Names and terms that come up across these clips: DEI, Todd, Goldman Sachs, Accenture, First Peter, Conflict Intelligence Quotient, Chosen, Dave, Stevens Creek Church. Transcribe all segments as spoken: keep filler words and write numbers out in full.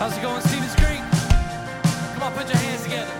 How's it going, Stevens Creek? Come on, put your hands together.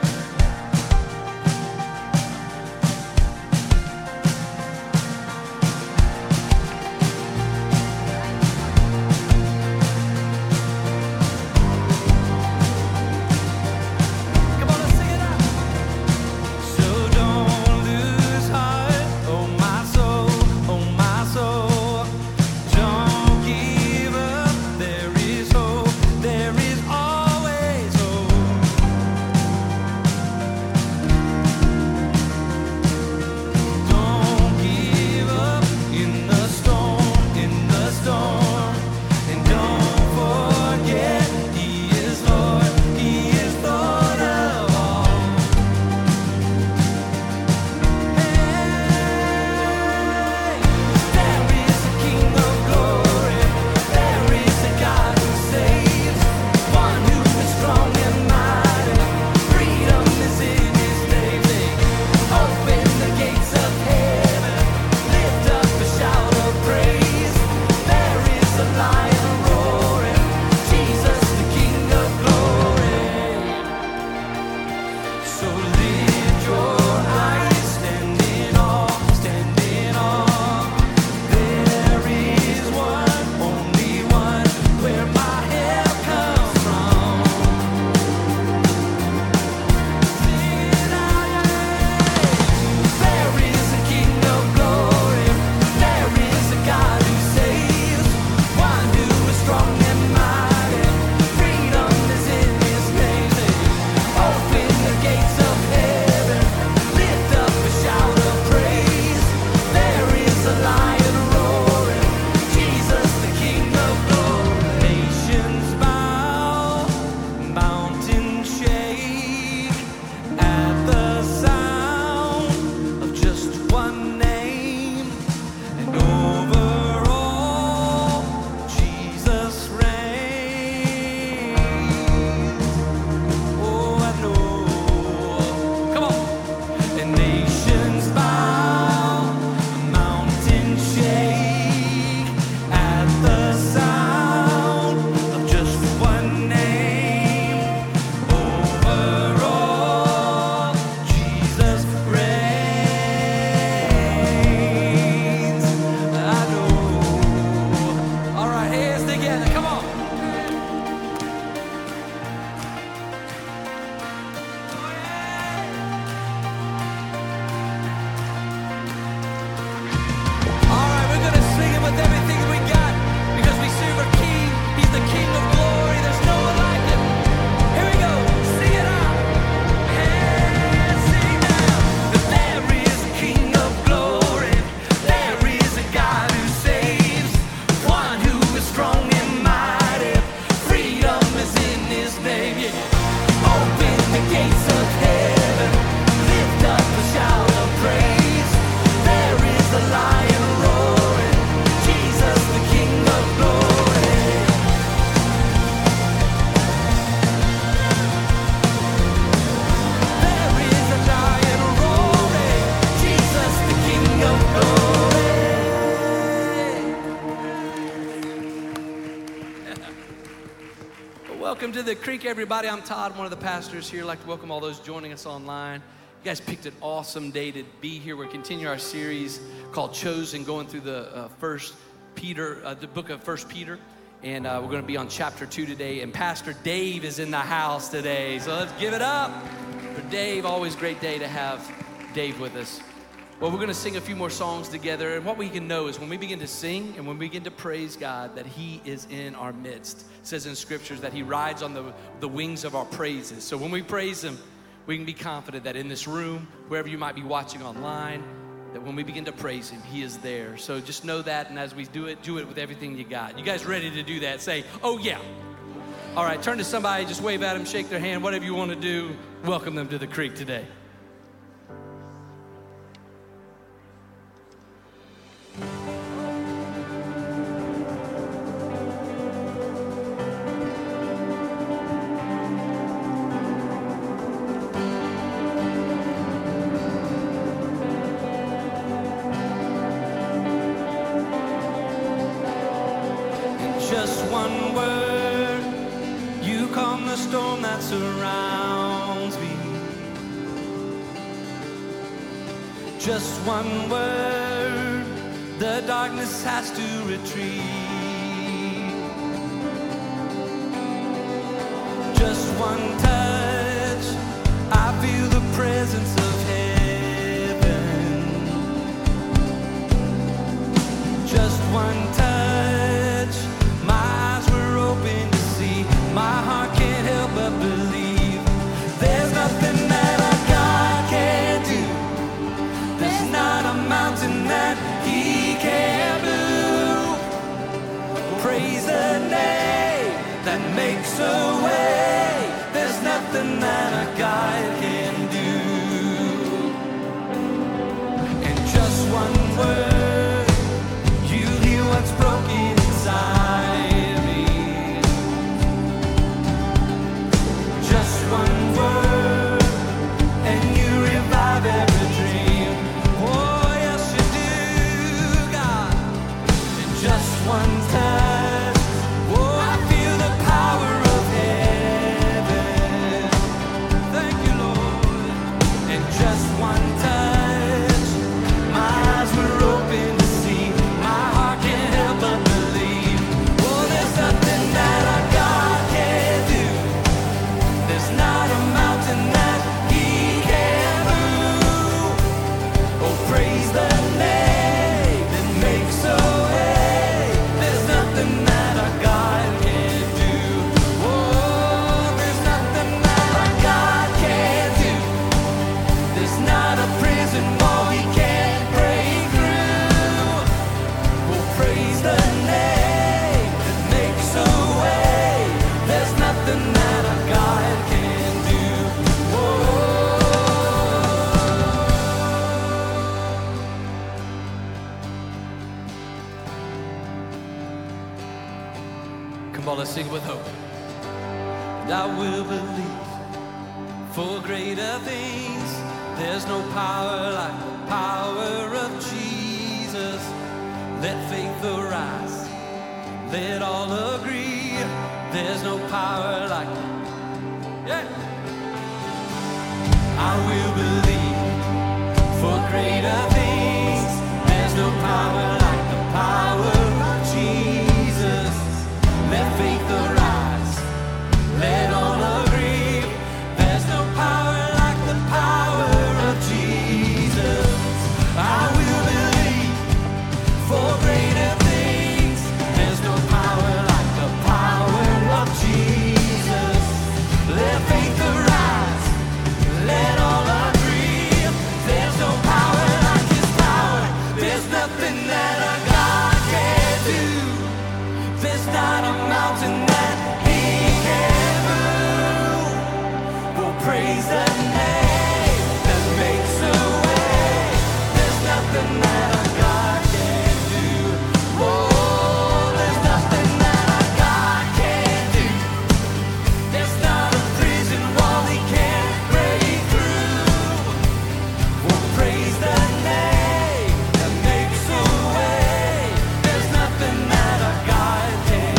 Welcome to the Creek, everybody. I'm Todd, one of the pastors here. I'd like to welcome all those joining us online. You guys picked an awesome day to be here. We're continuing our series called Chosen, going through the uh, First Peter, uh, the book of First Peter, and uh, we're going to be on chapter two today. And Pastor Dave is in the house today, so let's give it up for Dave. Always great day to have Dave with us. Well, we're going to sing a few more songs together, and what we can know is when we begin to sing and when we begin to praise God, that He is in our midst. It says in scriptures that He rides on the, the wings of our praises. So when we praise Him, we can be confident that in this room, wherever you might be watching online, that when we begin to praise Him, He is there. So just know that, and as we do it, do it with everything you got. You guys ready to do that? Say, oh yeah. All right, turn to somebody, just wave at them, shake their hand, whatever you want to do. Welcome them to the Creek today. Thank you. surrounds me. Just one word, the darkness has to retreat. Just one touch, I feel the presence of heaven. Just one touch, my eyes were open to see. My heart can't help but believe. There's nothing that our God can't do. There's not a mountain that He can't move. Praise the name that makes a way. There's nothing that our God can do. And just one word, you hear what's broken inside. Sing with hope. And I will believe for greater things. There's no power like the power of Jesus. Let faith arise. Let all agree. There's no power like yeah. I will believe for greater things. There's no power like the power of Jesus. Let faith arise. Let all agree. There's no power like the power of Jesus. I will believe for greater things. There's no power like the power of Jesus. Let faith arise. Let all agree. There's no power like His power. There's nothing that our God can do. There's not a mountain that He can move. We'll praise the name that makes a way. There's nothing that our God can do. Oh, there's nothing that our God can do. There's not a prison wall He can't break through. We'll praise the name that makes a way. There's nothing that our God can do.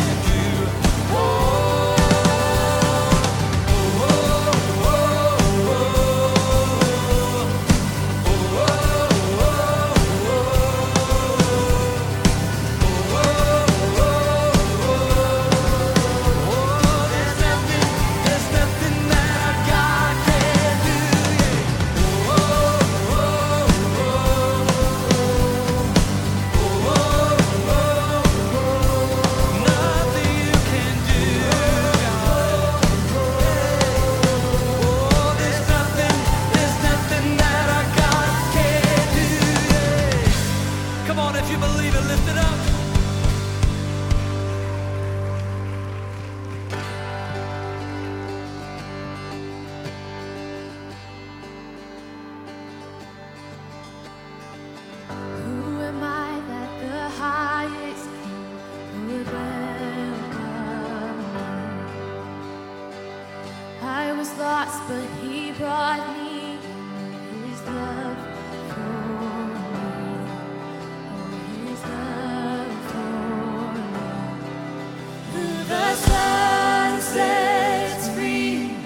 The sun sets free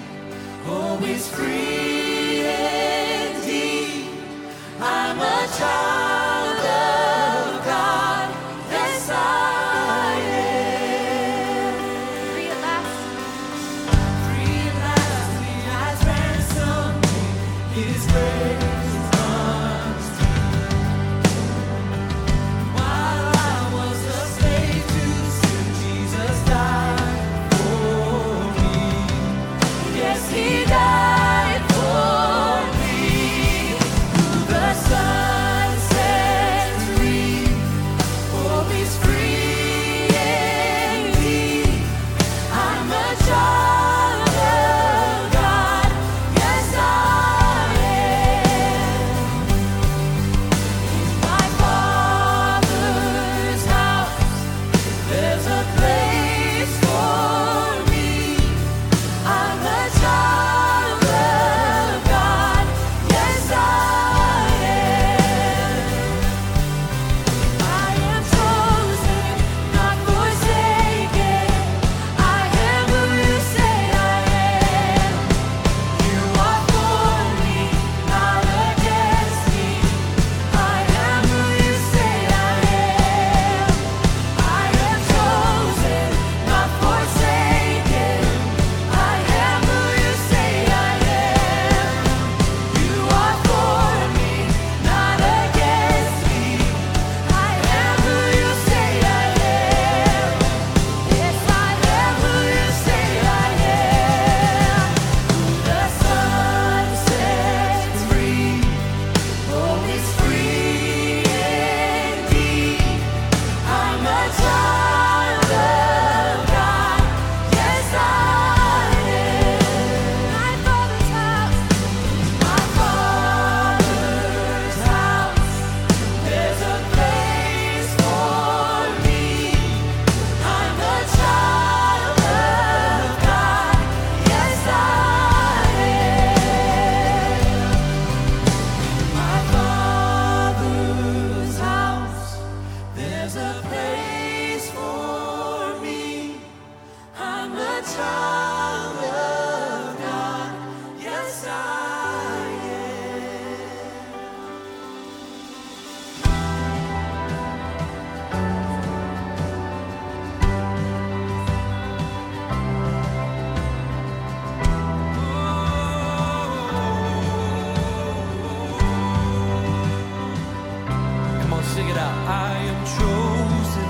I am chosen,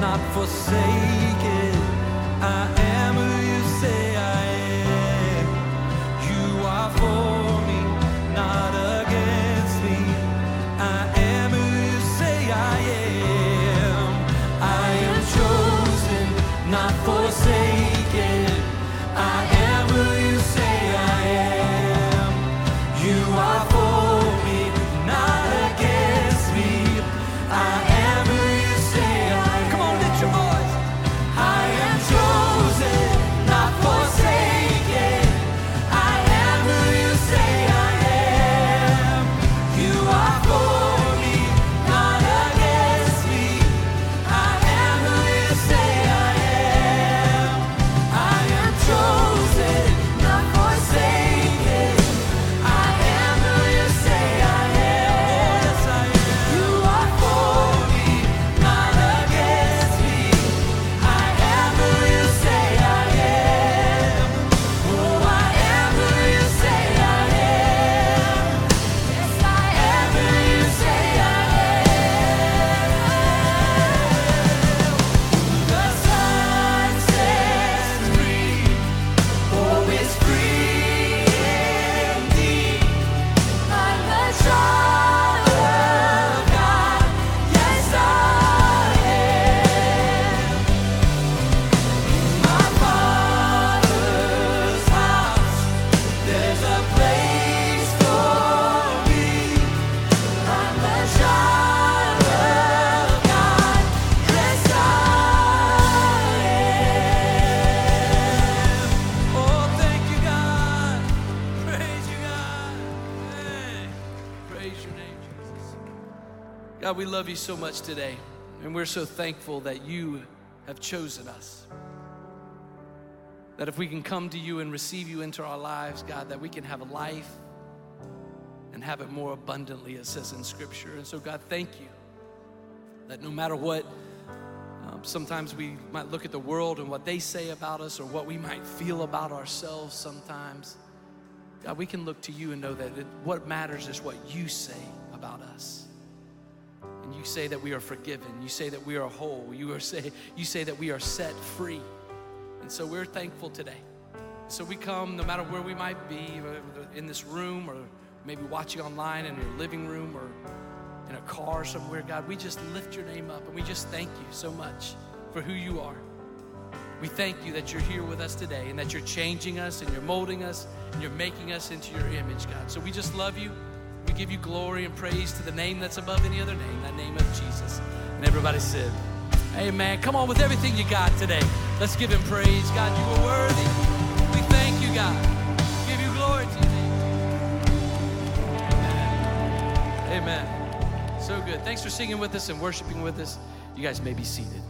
not forsaken. I am who you say I am. You are for me, not against me. I am who you say I am. I am chosen, not forsaken. I am who you say I am. You are for me, not against me. I am who you say I am. Come on, lift your voice. I am chosen, not forsaken. I am who you say I am. You are for me, not against me. I am who you say I am. I am chosen, not forsaken. I am who you say I am. Yes, I am. You are for me, not against me. I am who you say I am. Oh, I am who you say I am. Yes, I am who you say I am. The sun sets free. Oh, it's free indeed. I'm a child of God. Yes, I am. In my Father's house, there's a place for me. I'm a child of God. Yes, I am. Oh, thank you, God. Praise you, God. Hey, praise your name, Jesus. God, we love you so much today, and we're so thankful that you have chosen us. That if we can come to you and receive you into our lives, God, that we can have a life and have it more abundantly, it says in Scripture. And so, God, thank you that no matter what, um, sometimes we might look at the world and what they say about us or what we might feel about ourselves sometimes, God, we can look to you and know that it, what matters is what you say about us. And you say that we are forgiven. You say that we are whole. You, are say, you say that we are set free. And so we're thankful today. So we come, no matter where we might be, whether in this room or maybe watching online in your living room or in a car somewhere, God, we just lift your name up and we just thank you so much for who you are. We thank you that you're here with us today and that you're changing us and you're molding us and you're making us into your image, God. So we just love you. We give you glory and praise to the name that's above any other name, that name of Jesus. And everybody said, amen. Come on with everything you got today. Let's give him praise. God, you are worthy. We thank you, God. Give you glory to you. Amen. Amen. So good. Thanks for singing with us and worshiping with us. You guys may be seated.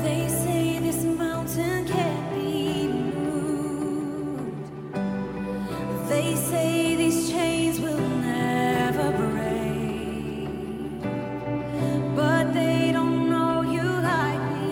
They say this mountain can't be moved. They say these chains will never break. But they don't know you like me.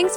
Thanks